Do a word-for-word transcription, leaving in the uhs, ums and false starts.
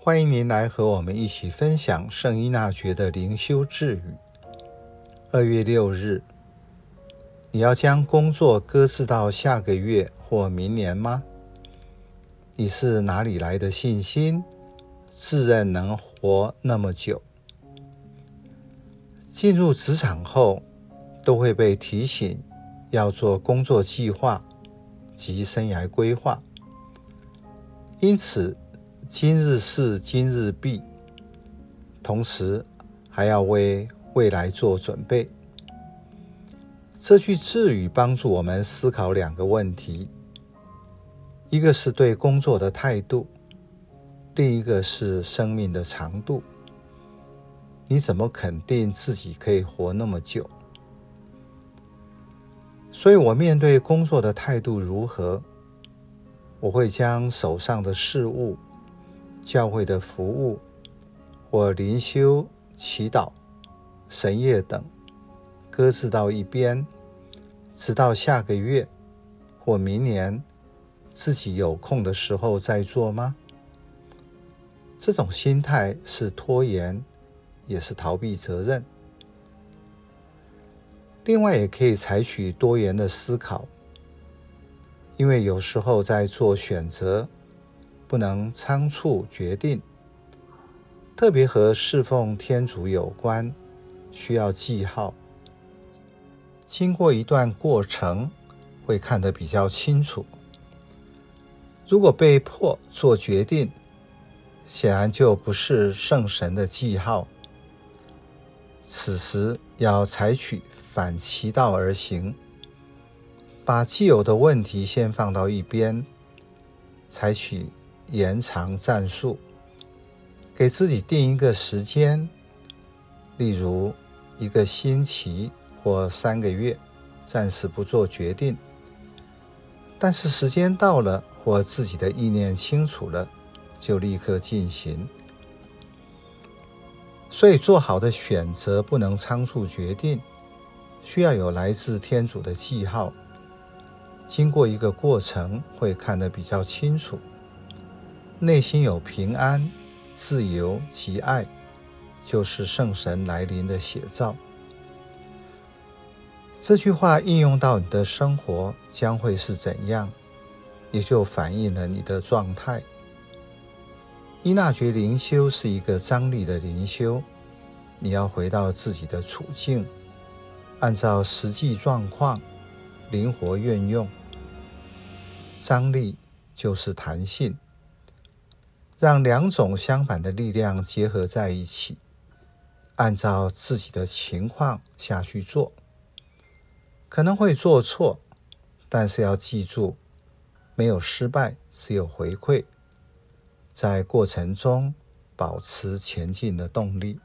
欢迎您来和我们一起分享圣依纳爵的灵修智语。二月六日，你要将工作搁置到下个月或明年吗？你是哪里来的信心，自认能活那么久？进入职场后，都会被提醒要做工作计划及生涯规划，因此今日事今日毕，同时还要为未来做准备。这句智语帮助我们思考两个问题，一个是对工作的态度，另一个是生命的长度。你怎么肯定自己可以活那么久？所以我面对工作的态度如何，我会将手上的事物、教会的服务或灵修、祈祷、神业等搁置到一边，直到下个月或明年自己有空的时候再做吗？这种心态是拖延，也是逃避责任。另外，也可以采取多元的思考，因为有时候在做选择不能仓促决定，特别和侍奉天主有关，需要记号。经过一段过程，会看得比较清楚。如果被迫做决定，显然就不是圣神的记号。此时要采取反其道而行，把既有的问题先放到一边，采取延长战术，给自己定一个时间，例如一个星期或三个月，暂时不做决定。但是时间到了，或自己的意念清楚了，就立刻进行。所以做好的选择不能仓促决定，需要有来自天主的记号，经过一个过程会看得比较清楚。内心有平安、自由及爱，就是圣神来临的写照。这句话应用到你的生活将会是怎样，也就反映了你的状态。依纳爵灵修是一个张力的灵修，你要回到自己的处境，按照实际状况灵活运用。张力就是弹性，让两种相反的力量结合在一起，按照自己的情况下去做。可能会做错，但是要记住，没有失败，只有回馈。在过程中保持前进的动力。